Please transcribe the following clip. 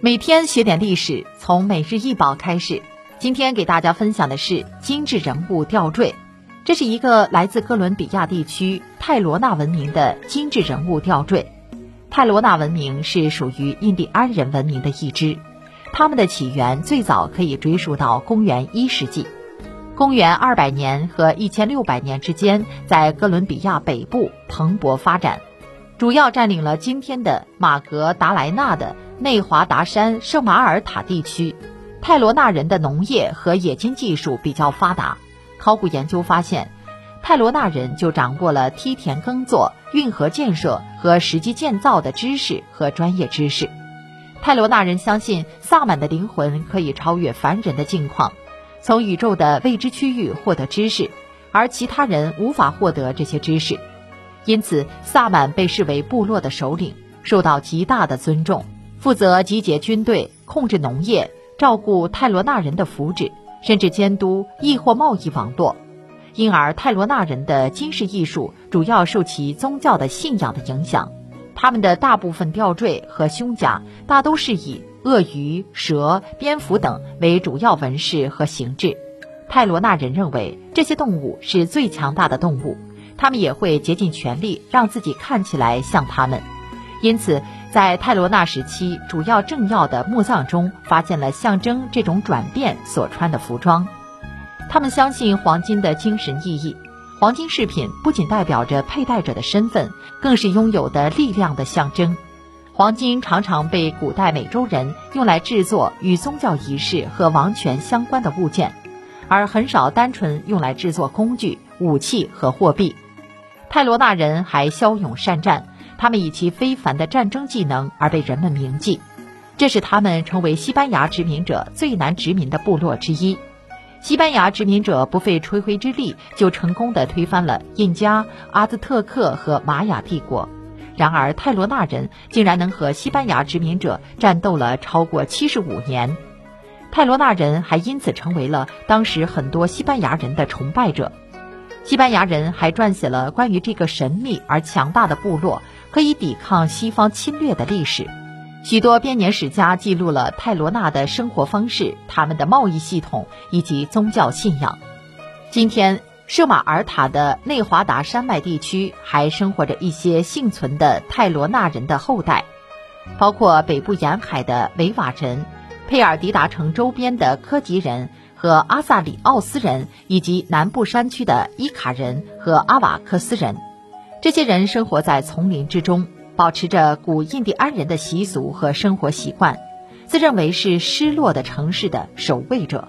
每天学点历史，从每日一宝开始。今天给大家分享的是精致人物吊坠，这是一个来自哥伦比亚地区泰罗纳文明的精致人物吊坠。泰罗纳文明是属于印第安人文明的一支，他们的起源最早可以追溯到公元1世纪。公元200年和1600年之间，在哥伦比亚北部蓬勃发展，主要占领了今天的马格达莱纳的内华达山圣马尔塔地区。泰罗纳人的农业和冶金技术比较发达，考古研究发现，泰罗纳人就掌握了梯田耕作、运河建设和石基建造的知识和专业知识。泰罗纳人相信萨满的灵魂可以超越凡人的境况，从宇宙的未知区域获得知识，而其他人无法获得这些知识。因此，萨满被视为部落的首领，受到极大的尊重，负责集结军队、控制农业、照顾泰罗纳人的福祉，甚至监督易货贸易网络。因而泰罗纳人的金饰艺术主要受其宗教的信仰的影响，他们的大部分吊坠和胸甲大都是以鳄鱼、蛇、蝙蝠等为主要纹饰和形制。泰罗纳人认为这些动物是最强大的动物，他们也会竭尽全力让自己看起来像他们。因此，在泰罗纳时期主要政要的墓葬中发现了象征这种转变所穿的服装。他们相信黄金的精神意义，黄金饰品不仅代表着佩戴者的身份，更是拥有的力量的象征。黄金常常被古代美洲人用来制作与宗教仪式和王权相关的物件，而很少单纯用来制作工具、武器和货币。泰罗纳人还骁勇善战，他们以其非凡的战争技能而被人们铭记，这使他们成为西班牙殖民者最难殖民的部落之一。西班牙殖民者不费吹灰之力就成功地推翻了印加、阿兹特克和玛雅帝国，然而泰罗纳人竟然能和西班牙殖民者战斗了超过75年。泰罗纳人还因此成为了当时很多西班牙人的崇拜者。西班牙人还撰写了关于这个神秘而强大的部落可以抵抗西方侵略的历史。许多编年史家记录了泰罗纳的生活方式、他们的贸易系统以及宗教信仰。今天，圣马尔塔的内华达山脉地区还生活着一些幸存的泰罗纳人的后代，包括北部沿海的维瓦人、佩尔迪达城周边的科吉人和阿萨里奥斯人，以及南部山区的伊卡人和阿瓦克斯人。这些人生活在丛林之中，保持着古印第安人的习俗和生活习惯，自认为是失落的城市的守卫者。